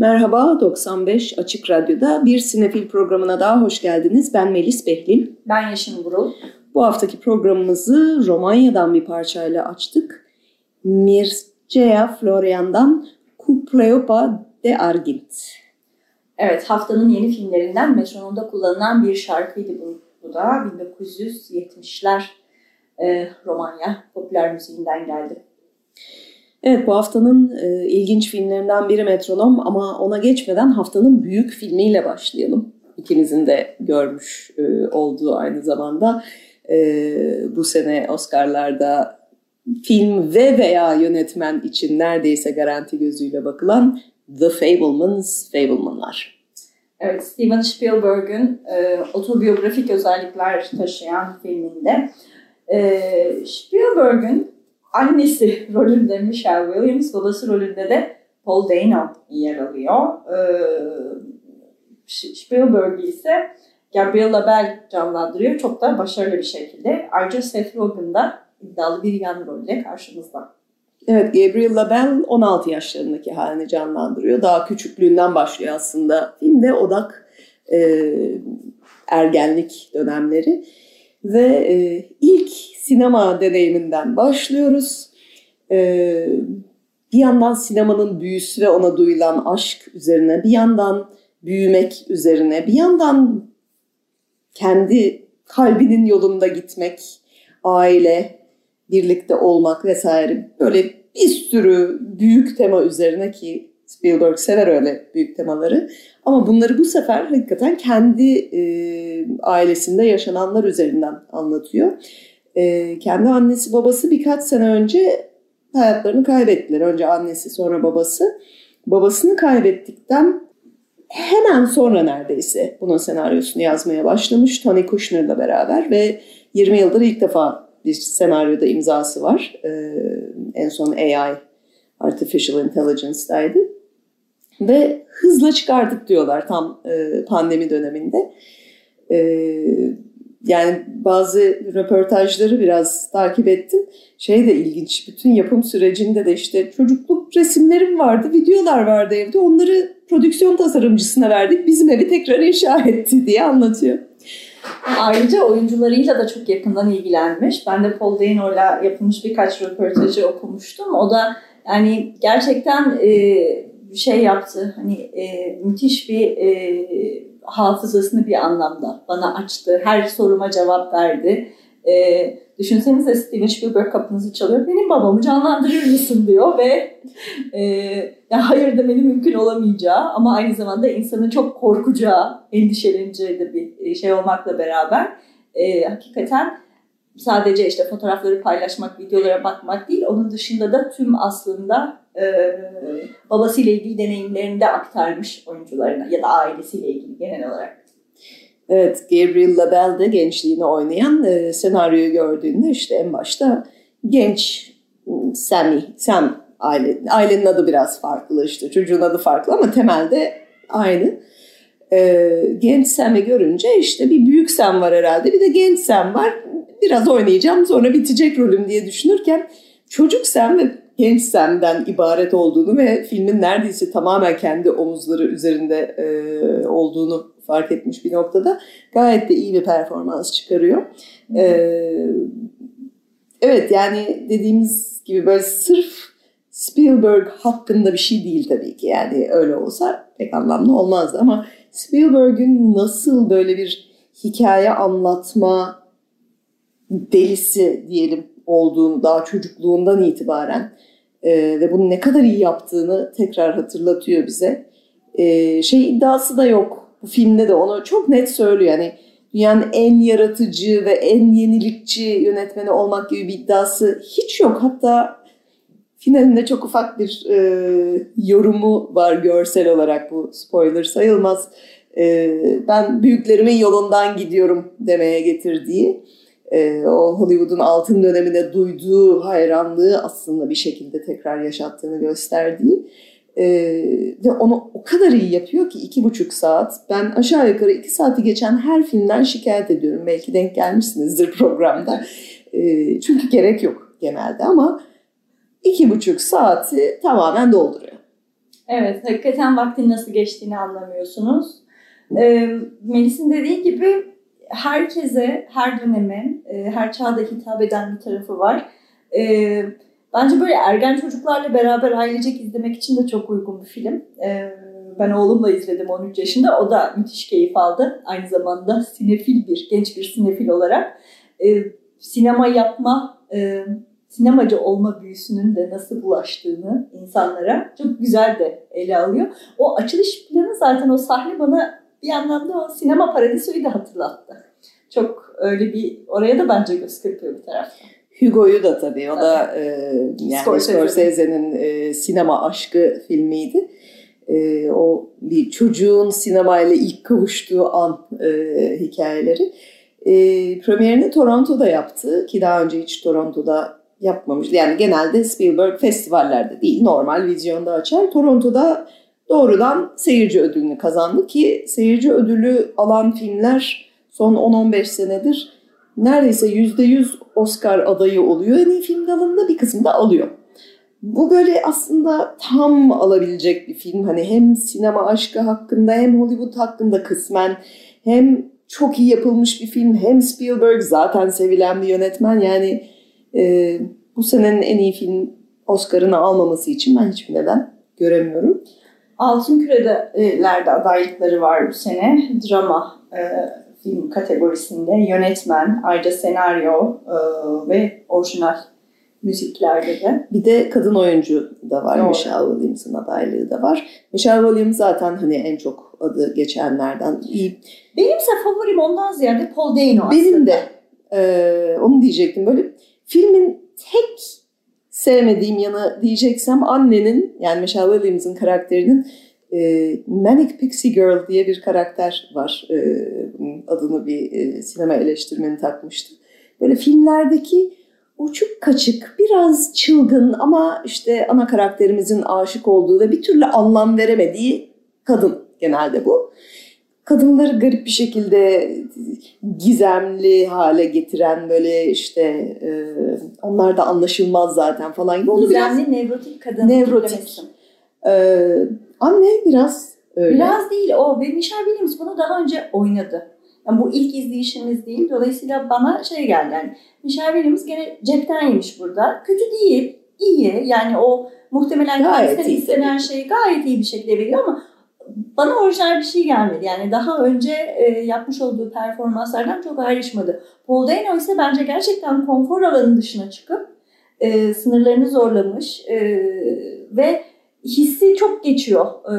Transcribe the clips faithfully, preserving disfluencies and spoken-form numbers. Merhaba, doksan beş Açık Radyo'da bir Sinefil programına daha hoş geldiniz. Ben Melis Behlil. Ben Yeşim Burul. Bu haftaki programımızı Romanya'dan bir parçayla açtık. Mircea Florian'dan Cu Preupa de Argint. Evet, haftanın yeni filmlerinden Metronom'da kullanılan bir şarkıydı bu, bu da. bin dokuz yüz yetmişler e, Romanya popüler müziğinden geldi. Evet, bu haftanın e, ilginç filmlerinden biri Metronom ama ona geçmeden haftanın büyük filmiyle başlayalım. İkimizin de görmüş e, olduğu aynı zamanda e, bu sene Oscar'larda film ve veya yönetmen için neredeyse garanti gözüyle bakılan The Fabelmans, Fabelmanlar. Evet, Steven Spielberg'ün e, otobiyografik özellikler taşıyan filminde e, Spielberg'ün annesi rolünde Michelle Williams, babası rolünde de Paul Dano yer alıyor. Ee, Spielberg'i ise Gabriel LaBelle canlandırıyor. Çok da başarılı bir şekilde. Ayrıca Seth Rogen da iddialı bir yan rolde karşımızda. Evet, Gabriel LaBelle on altı yaşlarındaki halini canlandırıyor. Daha küçüklüğünden başlıyor aslında. Filmde odak e, ergenlik dönemleri. Ve e, ilk sinema deneyiminden başlıyoruz. E, bir yandan sinemanın büyüsü ve ona duyulan aşk üzerine, bir yandan büyümek üzerine, bir yandan kendi kalbinin yolunda gitmek, aile, birlikte olmak vesaire, böyle bir sürü büyük tema üzerine ki Spielberg sever öyle büyük temaları. Ama bunları bu sefer hakikaten kendi e, ailesinde yaşananlar üzerinden anlatıyor. E, kendi annesi babası birkaç sene önce hayatlarını kaybettiler. Önce annesi, sonra babası. Babasını kaybettikten hemen sonra neredeyse bunun senaryosunu yazmaya başlamış Tony Kushner'la beraber ve yirmi yıldır ilk defa bir senaryoda imzası var. E, en son A I, Artificial Intelligence'daydı. Ve hızla çıkardık diyorlar tam e, pandemi döneminde. E, yani bazı röportajları biraz takip ettim. Şey de ilginç, bütün yapım sürecinde de işte çocukluk resimlerim vardı, videolar vardı evde. Onları prodüksiyon tasarımcısına verdik, bizim evi tekrar inşa etti diye anlatıyor. Ayrıca oyuncularıyla da çok yakından ilgilenmiş. Ben de Paul Dano'yla yapılmış birkaç röportajı okumuştum. O da yani gerçekten... E, bir şey yaptı, hani e, müthiş bir e, hafızasını bir anlamda bana açtı. Her soruma cevap verdi. E, düşünsenize Steven Spielberg kapınızı çalıyor. Benim babamı canlandırır mısın diyor ve e, ya hayır demenin mümkün olamayacağı ama aynı zamanda insanın çok korkacağı, endişeleneceği de bir şey olmakla beraber e, hakikaten sadece işte fotoğrafları paylaşmak, videolara bakmak değil, onun dışında da tüm aslında Ee, babasıyla ilgili deneyimlerini de aktarmış oyuncularına ya da ailesiyle ilgili genel olarak. Evet, Gabriel LaBelle de gençliğini oynayan e, senaryoyu gördüğünde işte en başta genç Sammy, Sam aile, ailenin adı biraz farklı işte çocuğun adı farklı ama temelde aynı. E, genç Sam'i görünce işte bir büyük Sam var herhalde bir de genç Sam var biraz oynayacağım sonra bitecek rolüm diye düşünürken çocuk Sam ve genç Sam'den ibaret olduğunu ve filmin neredeyse tamamen kendi omuzları üzerinde e, olduğunu fark etmiş bir noktada gayet de iyi bir performans çıkarıyor. E, evet yani dediğimiz gibi böyle sırf Spielberg hakkında bir şey değil tabii ki yani öyle olsa pek anlamlı olmazdı ama Spielberg'ün nasıl böyle bir hikaye anlatma delisi diyelim olduğunu daha çocukluğundan itibaren e, ve bunu ne kadar iyi yaptığını tekrar hatırlatıyor bize. E, şey iddiası da yok bu filmde de onu çok net söylüyor. Yani dünyanın en yaratıcı ve en yenilikçi yönetmeni olmak gibi bir iddiası hiç yok. Hatta Finalinde çok ufak bir e, yorumu var görsel olarak, bu spoiler sayılmaz. E, ben büyüklerimin yolundan gidiyorum demeye getirdiği, e, o Hollywood'un altın dönemine duyduğu hayranlığı aslında bir şekilde tekrar yaşattığını gösterdiği. E, ve onu o kadar iyi yapıyor ki iki buçuk saat. Ben aşağı yukarı iki saati geçen her filmden şikayet ediyorum. Belki denk gelmişsinizdir programda. E, çünkü gerek yok genelde ama... İki buçuk saati tamamen dolduruyor. Evet, hakikaten vaktin nasıl geçtiğini anlamıyorsunuz. E, Melis'in dediği gibi herkese, her döneme, e, her çağda hitap eden bir tarafı var. E, bence böyle ergen çocuklarla beraber ailecek izlemek için de çok uygun bir film. E, ben oğlumla izledim on üç yaşında. O da müthiş keyif aldı. Aynı zamanda sinefil bir, genç bir sinefil olarak. E, sinema yapma... E, sinemacı olma büyüsünün de nasıl bulaştığını insanlara çok güzel de ele alıyor. O açılış planı, zaten o sahne bana bir anlamda o sinema paradisoyu da hatırlattı. Çok öyle bir, oraya da bence göz kırpıyor bir taraftan. Hugo'yu da tabii, o tabii. da e, yani Scorsese'nin e, sinema aşkı filmiydi. E, o bir çocuğun sinemayla ilk kavuştuğu an e, hikayeleri. E, premierini Toronto'da yaptı ki daha önce hiç Toronto'da yapmamış. Yani genelde Spielberg festivallerde değil, normal vizyonda açar. Toronto'da doğrudan seyirci ödülünü kazandı ki seyirci ödülü alan filmler son on on beş senedir neredeyse yüzde yüz Oscar adayı oluyor. En iyi film dalında bir kısmı da alıyor. Bu böyle aslında tam alabilecek bir film. Hani hem sinema aşkı hakkında hem Hollywood hakkında kısmen, hem çok iyi yapılmış bir film, hem Spielberg zaten sevilen bir yönetmen. Yani Ee, bu senenin en iyi film Oscar'ını almaması için ben hiçbir neden göremiyorum. Altın Küre'lerde adaylıkları var bu sene. Drama e, film kategorisinde yönetmen, ayrıca senaryo e, ve orijinal müziklerde de. Bir de kadın oyuncu da var. Doğru. Michelle Williams'ın adaylığı da var. Michelle Williams zaten hani en çok adı geçenlerden. İyi. Benimse favorim ondan ziyade Paul Dano aslında. Benim de. Ee, onu diyecektim. Böyle filmin tek sevmediğim yanı diyeceksem annenin, yani Michelle Williams'ın karakterinin e, Manic Pixie Girl diye bir karakter var. E, bunun adını bir e, sinema eleştirmeni takmıştı. Böyle filmlerdeki uçuk kaçık, biraz çılgın ama işte ana karakterimizin aşık olduğu ve bir türlü anlam veremediği kadın, genelde bu. Kadınları garip bir şekilde gizemli hale getiren, böyle işte e, onlar da anlaşılmaz zaten falan gibi. Onu gizemli, nevrotik kadın. Nevrotik. Ee, anne biraz öyle. Biraz değil o. Ve Michelle Williams bunu daha önce oynadı. Yani bu ilk izleyişimiz değil. Dolayısıyla bana şey geldi. Yani Michelle Williams gene cepten yemiş burada. Kötü değil, iyi. Yani o muhtemelen kendisinden istenen şeyi gayet iyi bir şekilde veriyor ama bana orijinal bir şey gelmedi. Yani daha önce e, yapmış olduğu performanslardan çok ayrışmadı. Paul Dano ise bence gerçekten konfor alanının dışına çıkıp e, sınırlarını zorlamış e, ve hissi çok geçiyor. E,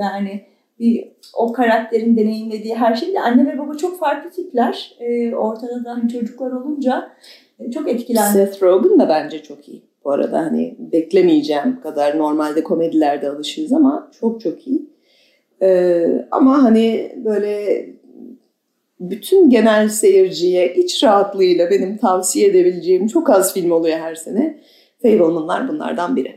yani bir, o karakterin deneyimlediği her şeyde anne ve baba çok farklı tipler. E, ortada da hani çocuklar olunca e, çok etkilendi. Seth Rogen da bence çok iyi. Bu arada hani beklemeyeceğim kadar, normalde komedilerde alışırız ama çok çok iyi. Ee, ama hani böyle bütün genel seyirciye iç rahatlığıyla benim tavsiye edebileceğim çok az film oluyor her sene. Fabelmanlar bunlardan biri.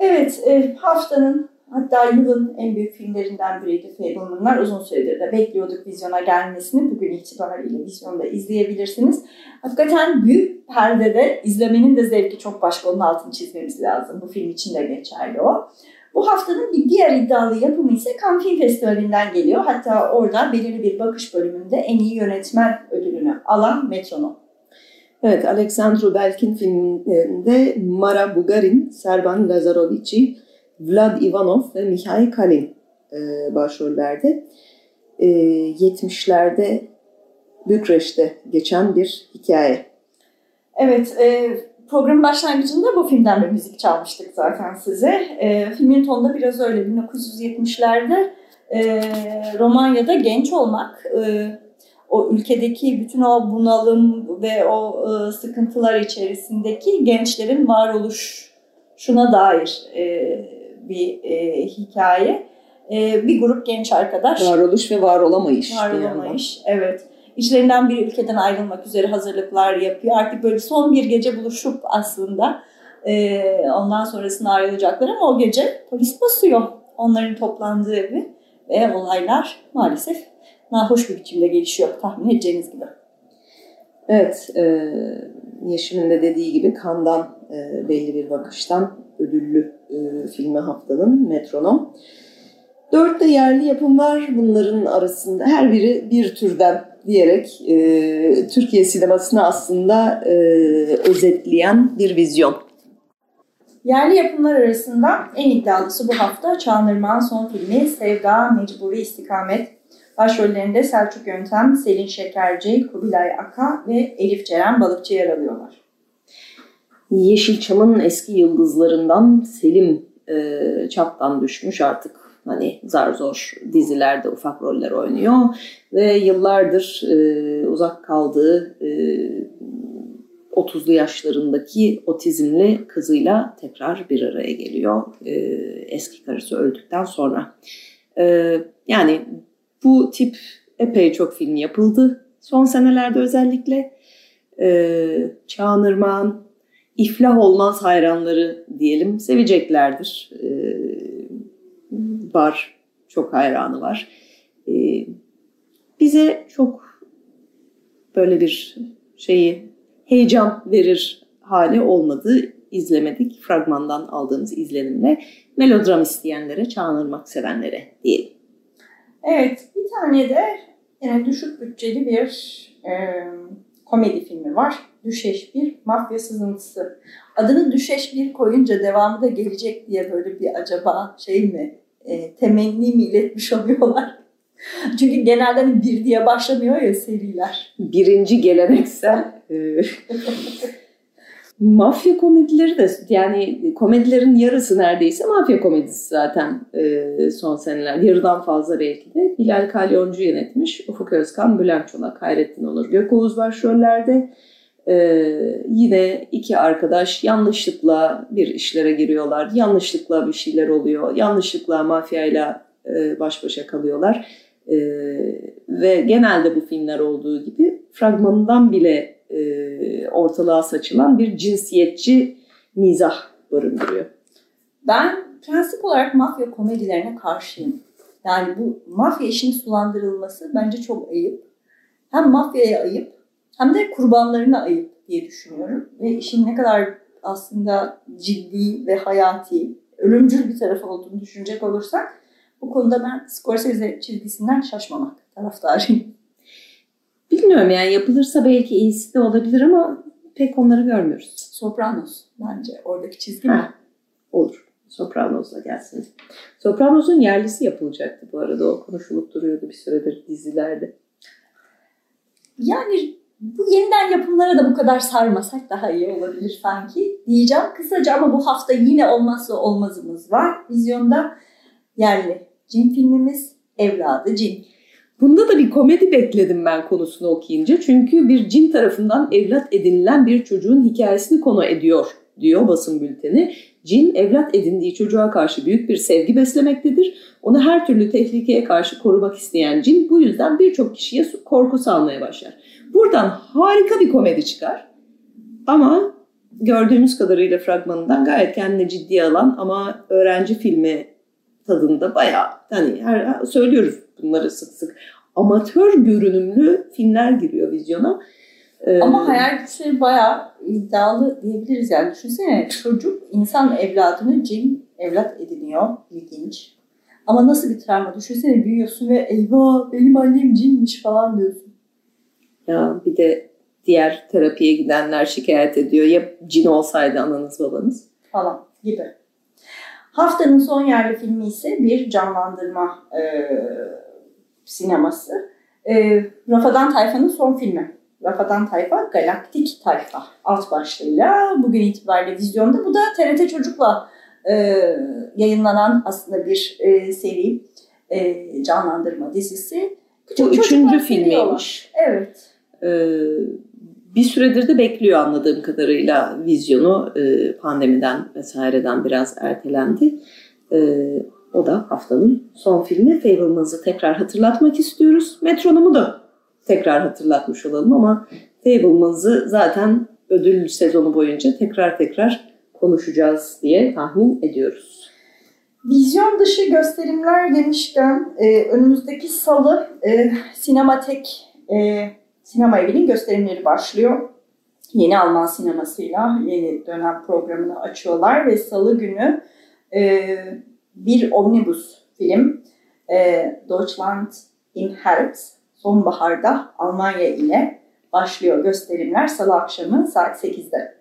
Evet, haftanın, hatta yılın en büyük filmlerinden biriydi Fabelmanlar. Uzun süredir de bekliyorduk vizyona gelmesini. Bugün itibariyle vizyonda izleyebilirsiniz. Hakikaten büyük perdede izlemenin de zevki çok başka. Onun altını çizmemiz lazım. Bu film için de geçerli o. Bu haftanın bir diğer iddialı yapımı ise Cannes Film Festivali'nden geliyor. Hatta orada belirli bir bakış bölümünde en iyi yönetmen ödülünü alan Metronom. Evet, Aleksandro Belkin filmlerinde Mara Bugarin, Serban Gazarovici, Vlad Ivanov ve Mihai Kalin e, başrollerde. E, yetmişlerde Bükreş'te geçen bir hikaye. Evet, e, programın başlangıcında bu filmden bir müzik çalmıştık zaten size. E, filmin tonunda biraz öyle, bin dokuz yüz yetmişlerde e, Romanya'da genç olmak, e, o ülkedeki bütün o bunalım ve o e, sıkıntılar içerisindeki gençlerin varoluşuna dair e, bir e, hikaye. E, bir grup genç arkadaş. Varoluş ve var olamayış. Var olamayış, evet. İçlerinden bir ülkeden ayrılmak üzere hazırlıklar yapıyor. Artık böyle son bir gece buluşup aslında e, ondan sonrasını ayrılacaklar ama o gece polis basıyor onların toplandığı evi ve olaylar maalesef nahoş bir biçimde gelişiyor tahmin edeceğiniz gibi. Evet, e, Yeşim'in de dediği gibi kandan e, belli bir bakıştan ödüllü e, filmi haftanın Metronom. Dört de yerli yapım var bunların arasında. Her biri bir türden diyerek e, Türkiye sinemasını aslında e, özetleyen bir vizyon. Yerli yapımlar arasında en iddialısı bu hafta Çağan Irmak'ın son filmi Sevda Mecburi İstikamet. Başrollerinde Selçuk Yöntem, Selin Şekerci, Kubilay Aka ve Elif Ceren Balıkçı yer alıyorlar. Yeşilçam'ın eski yıldızlarından Selim e, çaptan düşmüş artık. Hani zar zor dizilerde ufak roller oynuyor ve yıllardır e, uzak kaldığı e, otuzlu yaşlarındaki otizmli kızıyla tekrar bir araya geliyor. E, eski karısı öldükten sonra. E, yani bu tip epey çok film yapıldı. Son senelerde özellikle e, Çağan Irmak'ın iflah olmaz hayranları diyelim seveceklerdir. E, Var, çok hayranı var. Ee, bize çok böyle bir şeyi heyecan verir hali olmadı. İzlemedik. Fragmandan aldığımız izlenimle melodram isteyenlere, Çağan Irmak sevenlere diyelim. Evet, bir tane de yani düşük bütçeli bir e, komedi filmi var. Düşeş bir mafya sızıntısı. Adını Düşeş bir koyunca devamı da gelecek diye böyle bir acaba şey mi? E, temenni mi iletmiş oluyorlar? Çünkü genelde bir diye başlamıyor ya seriler. Birinci geleneksel e, mafya komedileri de yani komedilerin yarısı neredeyse mafya komedisi zaten e, son seneler. Yarıdan fazla belki de. Bilal Kalyoncu yönetmiş. Ufuk Özkan, Bülent Çolak, Hayrettin Onur Gökoğuz başrollerde. Ee, yine iki arkadaş yanlışlıkla bir işlere giriyorlar, yanlışlıkla bir şeyler oluyor, yanlışlıkla mafyayla e, baş başa kalıyorlar e, ve genelde bu filmler olduğu gibi fragmanından bile e, ortalığa saçılan bir cinsiyetçi mizah barındırıyor. Ben prensip olarak mafya komedilerine karşıyım. Yani bu mafya işinin sulandırılması bence çok ayıp. Hem mafyaya ayıp hem de kurbanlarına ayıp diye düşünüyorum. Ve işin ne kadar aslında ciddi ve hayati, ölümcül bir tarafı olduğunu düşünecek olursak bu konuda ben Scorsese çizgisinden şaşmamak taraftarıyım. Bilmiyorum yani yapılırsa belki iyisi de olabilir ama pek onları görmüyoruz. Sopranos bence oradaki çizgi ha, mi? Olur. Sopranos'la gelsin. Sopranos'un yerlisi yapılacaktı bu arada. O konuşulup duruyordu bir süredir dizilerde. Yani bu yeniden yapımlara da bu kadar sarmasak daha iyi olabilir sanki diyeceğim. Kısaca ama bu hafta yine olmazsa olmazımız var. Vizyonda yerli cin filmimiz Evladı Cin. Bunda da bir komedi bekledim ben konusunu okuyunca. Çünkü bir cin tarafından evlat edinilen bir çocuğun hikayesini konu ediyor diyor basın bülteni. Cin evlat edindiği çocuğa karşı büyük bir sevgi beslemektedir. Onu her türlü tehlikeye karşı korumak isteyen cin bu yüzden birçok kişiye korku salmaya başlar. Buradan harika bir komedi çıkar ama gördüğümüz kadarıyla fragmanından gayet kendine ciddiye alan ama öğrenci filmi tadında bayağı hani her, söylüyoruz bunları sık sık amatör görünümlü filmler giriyor vizyona. Ama hayal güçleri bayağı iddialı diyebiliriz yani düşünsene çocuk insan evladını cin evlat ediniyor ilginç. Ama nasıl bir travma düşünsene büyüyorsun ve eyvah benim annem cinmiş falan diyorsun. Ya bir de diğer terapiye gidenler şikayet ediyor ya cin olsaydı ananız babanız falan gibi. Haftanın son yerli filmi ise bir canlandırma e, sineması. E, Rafadan Tayfa'nın son filmi. Rafadan Tayfa, Galaktik Tayfa alt başlığıyla bugün itibariyle vizyonda. Bu da T R T Çocuk'la e, yayınlanan aslında bir e, seri e, canlandırma dizisi. Bu üçüncü filmiymiş. Evet. Ee, bir süredir de bekliyor anladığım kadarıyla vizyonu. Ee, pandemiden vesaireden biraz ertelendi. Ee, o da haftanın son filmi. Fabelmans'ı tekrar hatırlatmak istiyoruz. Metronom'u da tekrar hatırlatmış olalım ama Fabelmans'ı zaten ödül sezonu boyunca tekrar tekrar konuşacağız diye tahmin ediyoruz. Vizyon dışı gösterimler demişken e, önümüzdeki salı e, Sinematek e, Sinema Evi'nin gösterimleri başlıyor. Yeni Alman sinemasıyla yeni dönem programını açıyorlar ve salı günü e, bir omnibus film e, Deutschland im Herbst, sonbaharda Almanya ile başlıyor gösterimler salı akşamı saat sekizde.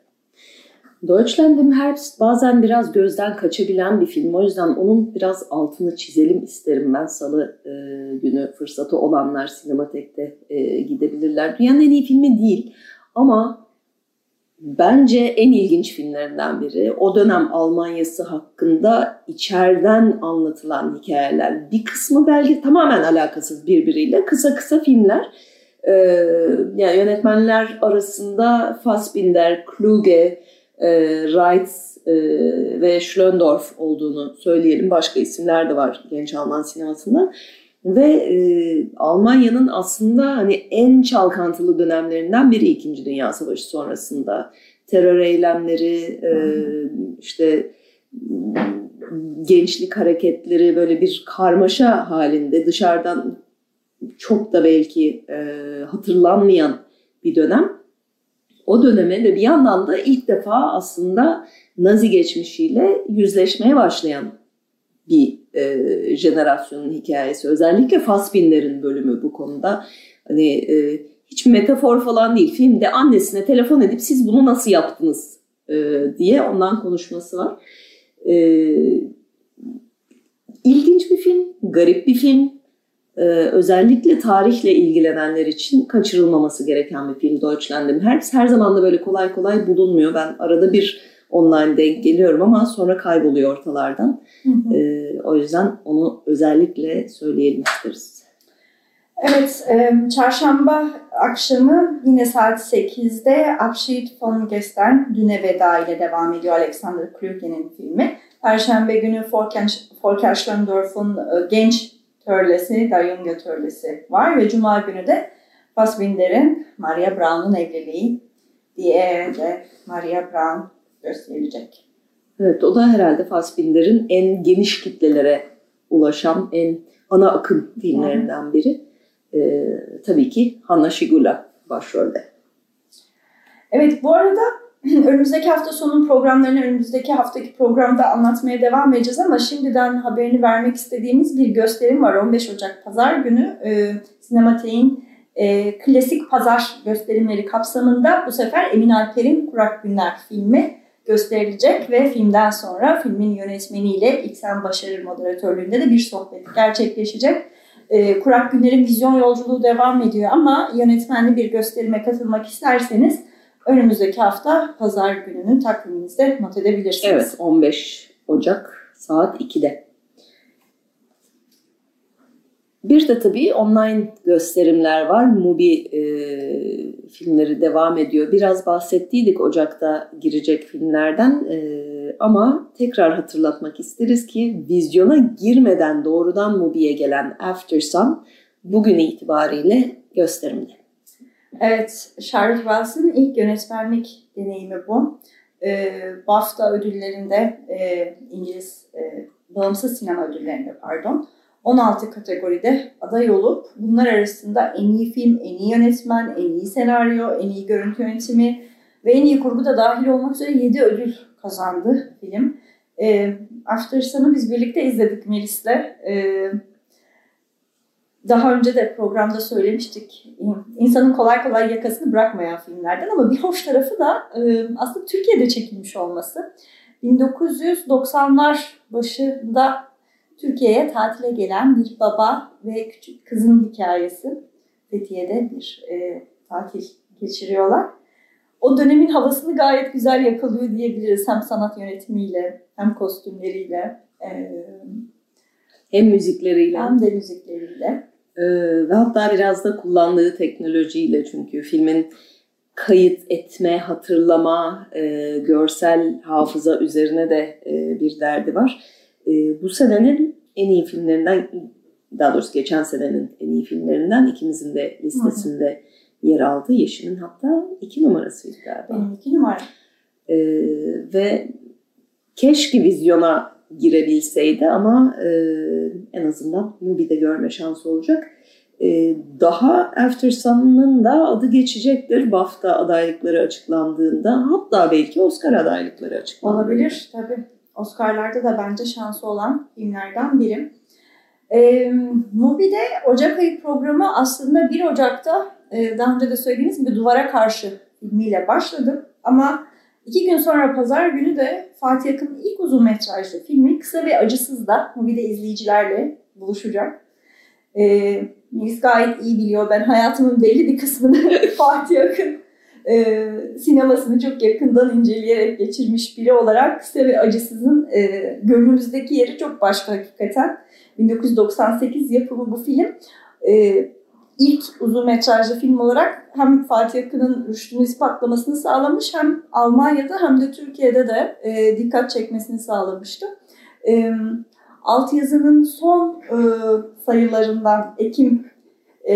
Deutschland im Herbst bazen biraz gözden kaçabilen bir film. O yüzden onun biraz altını çizelim isterim ben. Salı e, günü fırsatı olanlar Sinematek'te e, gidebilirler. Dünyanın en iyi filmi değil ama bence en ilginç filmlerinden biri. O dönem Almanya'sı hakkında içeriden anlatılan hikayeler. Bir kısmı belki tamamen alakasız birbiriyle. Kısa kısa filmler. E, yani yönetmenler arasında Fassbinder, Kluge, E, Wright e, ve Schlöndorf olduğunu söyleyelim. Başka isimler de var genç Alman sinemasında. Ve e, Almanya'nın aslında hani en çalkantılı dönemlerinden biri İkinci Dünya Savaşı sonrasında. Terör eylemleri, e, işte gençlik hareketleri böyle bir karmaşa halinde dışarıdan çok da belki e, hatırlanmayan bir dönem. O döneme ve bir yandan da ilk defa aslında Nazi geçmişiyle yüzleşmeye başlayan bir e, jenerasyonun hikayesi. Özellikle Fassbinder'in bölümü bu konuda. Hani e, hiç metafor falan değil. Filmde annesine telefon edip siz bunu nasıl yaptınız e, diye ondan konuşması var. E, ilginç bir film, garip bir film. Ee, özellikle tarihle ilgilenenler için kaçırılmaması gereken bir film Deutschland im Herbst. Her zaman da böyle kolay kolay bulunmuyor. Ben arada bir online denk geliyorum ama sonra kayboluyor ortalardan. Hı hı. Ee, o yüzden onu özellikle söyleyelim isteriz. Evet, e, çarşamba akşamı yine saat sekizde Abschied von Gestern, Düne Veda ile devam ediyor Aleksandro Kluge'nin filmi. Perşembe günü Volker Schlöndorf'un e, genç törlesi, Der Junge törlesi var ve cuma günü de Fassbinder'in Maria Braun'un evliliği diye de Maria Braun gösterilecek. Evet, o da herhalde Fassbinder'in en geniş kitlelere ulaşan, en ana akım filmlerinden biri. Ee, tabii ki Hanna Şigula başrolde. Evet, bu arada önümüzdeki hafta sonunun programlarını önümüzdeki haftaki programda anlatmaya devam edeceğiz ama şimdiden haberini vermek istediğimiz bir gösterim var. on beş Ocak Pazar günü e, Sinematek'in e, klasik pazar gösterimleri kapsamında bu sefer Emin Alper'in Kurak Günler filmi gösterilecek ve filmden sonra filmin yönetmeniyle İlksen Başarır moderatörlüğünde de bir sohbet gerçekleşecek. E, Kurak Günler'in vizyon yolculuğu devam ediyor ama yönetmenli bir gösterime katılmak isterseniz önümüzdeki hafta pazar gününü takviminizde not edebilirsiniz. Evet, on beş Ocak saat ikide. Bir de tabii online gösterimler var. Mubi e, filmleri devam ediyor. Biraz bahsettiydik Ocak'ta girecek filmlerden. E, ama tekrar hatırlatmak isteriz ki vizyona girmeden doğrudan Mubi'ye gelen After Sun bugün itibariyle gösterimde. Evet, Charlotte Wells'in ilk yönetmenlik deneyimi bu. E, BAFTA ödüllerinde, e, İngiliz e, bağımsız sinema ödüllerinde pardon, on altı kategoride aday olup bunlar arasında en iyi film, en iyi yönetmen, en iyi senaryo, en iyi görüntü yönetimi ve en iyi kurgu da dahil olmak üzere yedi ödül kazandı film. E, After Sun'ı biz birlikte izledik Melis'le. E, Daha önce de programda söylemiştik, insanın kolay kolay yakasını bırakmayan filmlerden ama bir hoş tarafı da aslında Türkiye'de çekilmiş olması. bin dokuz yüz doksanlar başında Türkiye'ye tatile gelen bir baba ve küçük kızın hikayesi. Fethiye'de bir e, tatil geçiriyorlar. O dönemin havasını gayet güzel yakalıyor diyebiliriz hem sanat yönetimiyle hem kostümleriyle. E, hem müzikleriyle. Hem de müzikleriyle. ve hatta biraz da kullandığı teknolojiyle, çünkü filmin kayıt etme, hatırlama, e, görsel hafıza üzerine de e, bir derdi var. E, bu senenin en iyi filmlerinden, daha doğrusu geçen senenin en iyi filmlerinden ikimizin de listesinde yer aldı. Yeşim'in hatta iki numarasıydı galiba. Benim iki numara. E, ve keşke vizyona girebilseydi ama e, en azından Mubi'de görme şansı olacak. Ee, daha After Sun'ın da adı geçecektir B A F T A adaylıkları açıklandığında, hatta belki Oscar adaylıkları açıklandığında. Olabilir tabii. Oscar'larda da bence şansı olan filmlerden biri. Ee, Mubi'de Ocak ayı programı aslında bir Ocak'ta e, daha önce de söylediğimiz bir Duvara Karşı filmiyle başladım. Ama iki gün sonra pazar günü de Fatih Akın'ın ilk uzun metrajlı filmi Kısa ve Acısız da Mubi'de izleyicilerle buluşacak. Ee, Melis gayet iyi biliyor. Ben hayatımın belli bir kısmını Fatih Akın e, sinemasını çok yakından inceleyerek geçirmiş biri olarak Kısa ve Acısız'ın e, gönlümüzdeki yeri çok başka hakikaten. bin dokuz yüz doksan sekiz yapımı bu film. E, ilk uzun metrajlı film olarak hem Fatih Akın'ın rüştünü ispatlamasını sağlamış, hem Almanya'da hem de Türkiye'de de e, dikkat çekmesini sağlamıştı. Evet. Altyazının son e, sayılarından Ekim e,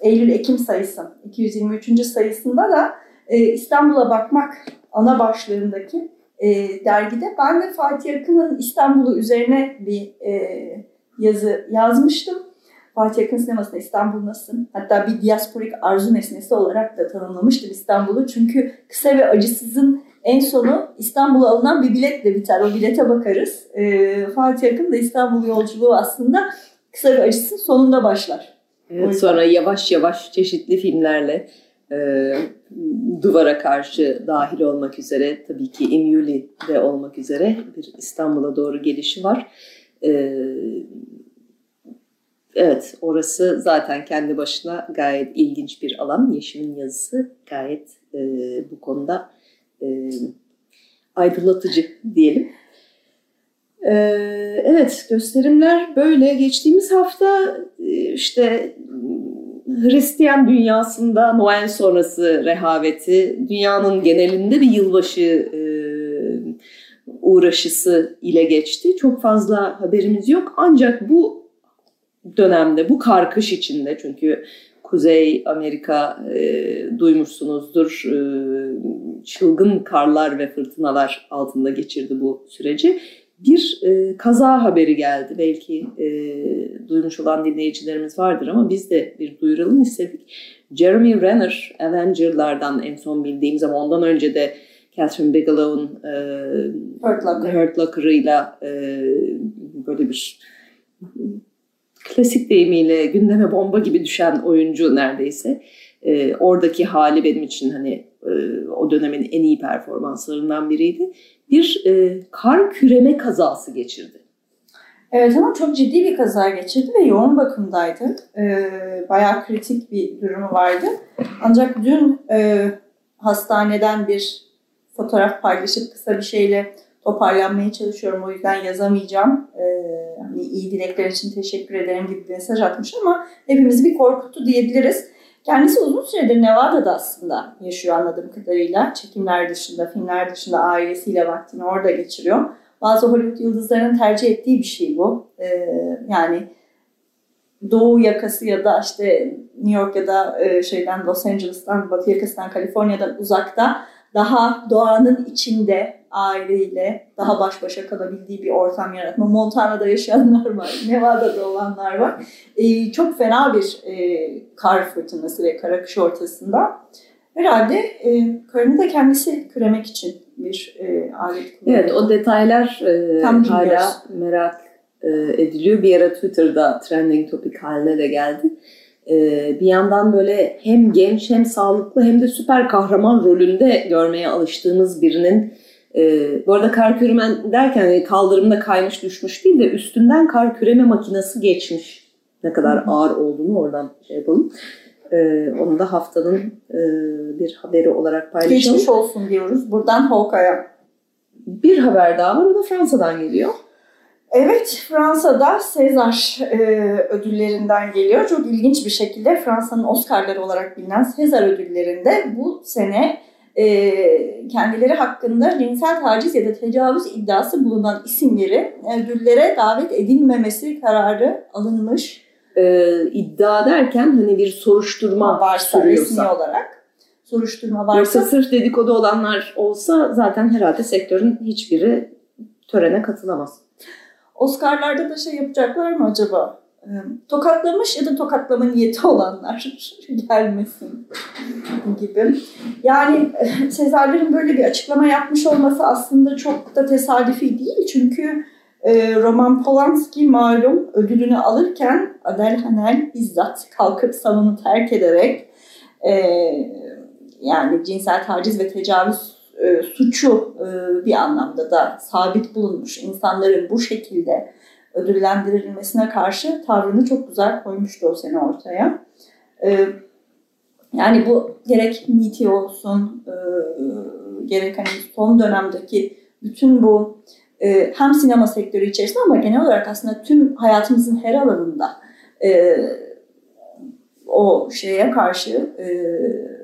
Eylül-Ekim sayısı iki yüz yirmi üçüncü sayısında da e, İstanbul'a Bakmak ana başlığındaki e, dergide ben de Fatih Akın'ın İstanbul'u üzerine bir e, yazı yazmıştım. Fatih Akın sinemasında İstanbul nasıl? Hatta bir diasporik arzu nesnesi olarak da tanımlamıştım İstanbul'u. Çünkü Kısa ve Acısız'ın en sonu İstanbul'a alınan bir biletle biter. O bilete bakarız. Ee, Fatih Akın da İstanbul yolculuğu aslında Kısa ve Acısız'ın sonunda başlar. Evet, sonra yavaş yavaş çeşitli filmlerle e, Duvara Karşı dahil olmak üzere, tabii ki İmyuli'de olmak üzere bir İstanbul'a doğru gelişi var. E, evet, orası zaten kendi başına gayet ilginç bir alan. Yeşim'in yazısı gayet e, bu konuda E, aydınlatıcı diyelim. E, evet, gösterimler böyle. Geçtiğimiz hafta işte Hristiyan dünyasında Noel sonrası rehaveti, dünyanın genelinde bir yılbaşı e, uğraşısı ile geçti. Çok fazla haberimiz yok. Ancak bu dönemde, bu karkış içinde, çünkü Kuzey Amerika e, duymuşsunuzdur, e, çılgın karlar ve fırtınalar altında geçirdi bu süreci. Bir e, kaza haberi geldi. Belki e, duymuş olan dinleyicilerimiz vardır ama biz de bir duyuralım istedik. Jeremy Renner, Avengers'lardan en son bildiğimiz ama ondan önce de Catherine Bigelow'un e, Hurt Locker. Hurt Locker'ıyla e, böyle bir klasik deyimiyle gündeme bomba gibi düşen oyuncu neredeyse. E, oradaki hali benim için hani e, o dönemin en iyi performanslarından biriydi. Bir e, kar küreme kazası geçirdi. Evet, ama çok ciddi bir kaza geçirdi ve yoğun bakımdaydı. E, bayağı kritik bir durumu vardı. Ancak dün e, hastaneden bir fotoğraf paylaşıp kısa bir şeyle toparlanmaya çalışıyorum, o yüzden yazamayacağım. E, hani iyi dilekler için teşekkür ederim gibi bir mesaj atmış ama hepimizi bir korkuttu diyebiliriz. Kendisi uzun süredir Nevada'da aslında yaşıyor anladığım kadarıyla. Çekimler dışında, filmler dışında ailesiyle vaktini orada geçiriyor. Bazı Hollywood yıldızlarının tercih ettiği bir şey bu. Ee, yani Doğu yakası ya da işte New York ya da e, şeyden Los Angeles'tan, Batı yakasından, Kaliforniya'dan uzakta daha doğanın içinde aileyle daha baş başa kalabildiği bir ortam yaratma. Montana'da yaşayanlar var, Nevada'da olanlar var. Ee, çok fena bir e, kar fırtınası ve kara kış ortasında. Herhalde e, karını da kendisi küremek için bir e, alet kullanıyor. Evet, o detaylar e, hala merak e, ediliyor. Bir ara Twitter'da trending topic haline de geldi. Bir yandan böyle hem genç hem sağlıklı hem de süper kahraman rolünde görmeye alıştığımız birinin, bu arada kar küremen derken kaldırımda kaymış düşmüş değil de üstünden kar küreme makinesi geçmiş, ne kadar ağır olduğunu oradan şey yapalım, onu da haftanın bir haberi olarak paylaşalım. Geçmiş olsun diyoruz buradan Hawkeye'a. Bir haber daha var, o da Fransa'dan geliyor. Evet, Fransa'da César e, ödüllerinden geliyor. Çok ilginç bir şekilde Fransa'nın Oscar'ları olarak bilinen César ödüllerinde bu sene e, kendileri hakkında cinsel taciz ya da tecavüz iddiası bulunan isimleri ödüllere davet edilmemesi kararı alınmış. E, iddia derken hani bir soruşturma varsa, sürüyorsa. Resmi olarak. Soruşturma varsa. Yoksa sırf dedikodu olanlar olsa zaten herhalde sektörün hiçbiri törene katılamaz. Oscar'larda da şey yapacaklar mı acaba? Tokatlamış ya da tokatlama niyeti olanlar gelmesin gibi. Yani Sezar'ların böyle bir açıklama yapmış olması aslında çok da tesadüfi değil. Çünkü Roman Polanski malum ödülünü alırken Adel Hanel bizzat kalkıp salonu terk ederek yani cinsel taciz ve tecavüz E, suçu e, bir anlamda da sabit bulunmuş insanların bu şekilde ödüllendirilmesine karşı tavrını çok güzel koymuştu o sene ortaya. E, yani bu gerek MeToo olsun, e, gerek hani son dönemdeki bütün bu e, hem sinema sektörü içerisinde ama genel olarak aslında tüm hayatımızın her alanında e, o şeye karşı e,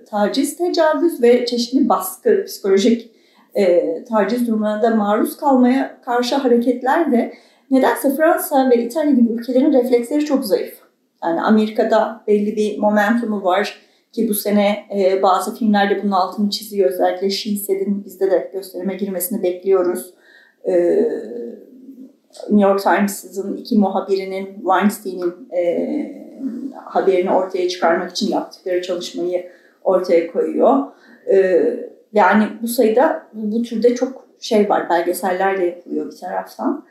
taciz, tecavüz ve çeşitli baskı, psikolojik e, taciz durumlarında maruz kalmaya karşı hareketler de nedense Fransa ve İtalya gibi ülkelerin refleksleri çok zayıf. Yani Amerika'da belli bir momentumu var ki bu sene e, bazı filmlerde bunun altını çiziyor. Özellikle She-Said'in bizde de gösterime girmesini bekliyoruz. E, New York Times'ın iki muhabirinin, Weinstein'in e, haberini ortaya çıkarmak için yaptıkları çalışmayı ortaya koyuyor. Ee, yani bu sayıda bu, bu türde çok şey var. Belgeseller de yapılıyor bir taraftan.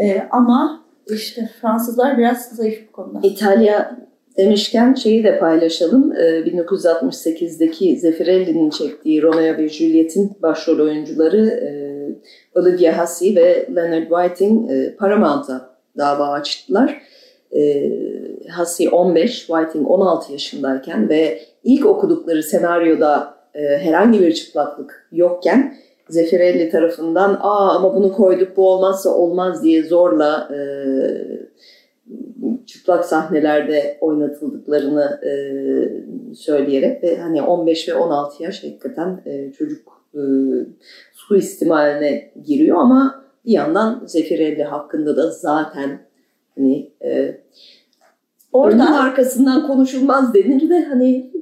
Ee, ama işte Fransızlar biraz zayıf bu konuda. İtalya demişken şeyi de paylaşalım. Ee, bin dokuz yüz altmış sekizdeki Zeffirelli'nin çektiği Romeo ve Juliet'in başrol oyuncuları e, Olivia Hussey ve Leonard Whiting e, Paramount'a dava açtılar. E, Hussey on beş, Whiting on altı yaşındayken ve İlk okudukları senaryoda e, herhangi bir çıplaklık yokken Zeffirelli tarafından "Aa ama bunu koyduk, bu olmazsa olmaz" diye zorla e, çıplak sahnelerde oynatıldıklarını e, söyleyerek ve hani on beş ve on altı yaş hakikaten e, çocuk e, suistimaline giriyor ama bir yandan Zeffirelli hakkında da zaten hani e, orada onun arkasından konuşulmaz denir de hani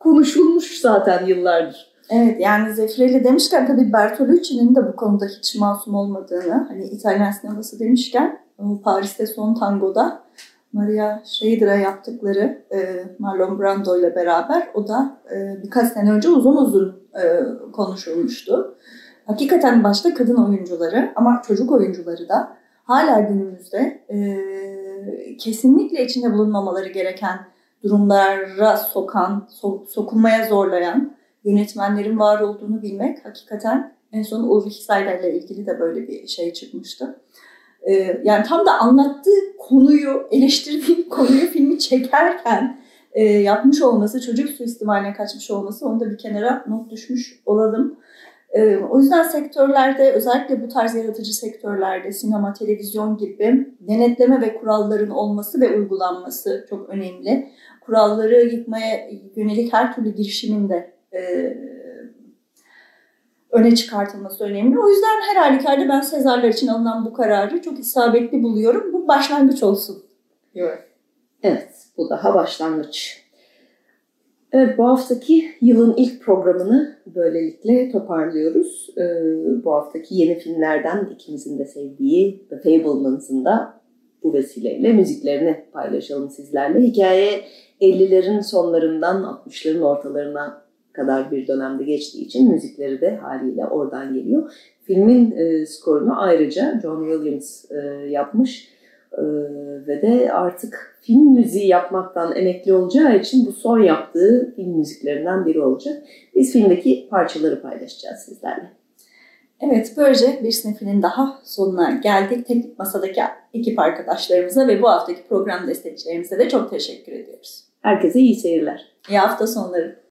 konuşulmuş zaten yıllardır. Evet, yani Zeffirelli demişken tabii Bertolucci'nin de bu konuda hiç masum olmadığını, hani İtalyan sineması demişken o Paris'te Son Tango'da Maria Schrader'a yaptıkları e, Marlon Brando ile beraber o da e, birkaç sene önce uzun uzun e, konuşulmuştu. Hakikaten başta kadın oyuncuları ama çocuk oyuncuları da hala günümüzde e, kesinlikle içinde bulunmamaları gereken durumlara sokan, so- sokulmaya zorlayan yönetmenlerin var olduğunu bilmek hakikaten en son Ulrich Seiler ile ilgili de böyle bir şey çıkmıştı. Ee, yani tam da anlattığı konuyu, eleştirdiği konuyu filmi çekerken e, yapmış olması, çocuk suistimaline kaçmış olması, onu da bir kenara not düşmüş olalım. Ee, o yüzden sektörlerde, özellikle bu tarz yaratıcı sektörlerde sinema, televizyon gibi denetleme ve kuralların olması ve uygulanması çok önemli. Kuralları yıkmaya yönelik her türlü girişimin de e, öne çıkartılması önemli. O yüzden her halükarda ben Sezarlar için alınan bu kararı çok isabetli buluyorum. Bu başlangıç olsun diyorum. Evet, bu daha başlangıç. Evet, bu haftaki yılın ilk programını böylelikle toparlıyoruz. Ee, bu haftaki yeni filmlerden ikimizin de sevdiği The Fabelmans'ın da bu vesileyle müziklerini paylaşalım sizlerle. Hikaye ellilerin sonlarından altmışların ortalarına kadar bir dönemde geçtiği için müzikleri de haliyle oradan geliyor. Filmin e, skorunu ayrıca John Williams e, yapmış. Ee, ve de artık film müziği yapmaktan emekli olacağı için bu son yaptığı film müziklerinden biri olacak. Biz filmdeki parçaları paylaşacağız sizlerle. Evet, böylece bir sinefilin daha sonuna geldik. Teknik Masa'daki ekip arkadaşlarımıza ve bu haftaki program destekçilerimize de çok teşekkür ediyoruz. Herkese iyi seyirler. İyi hafta sonları.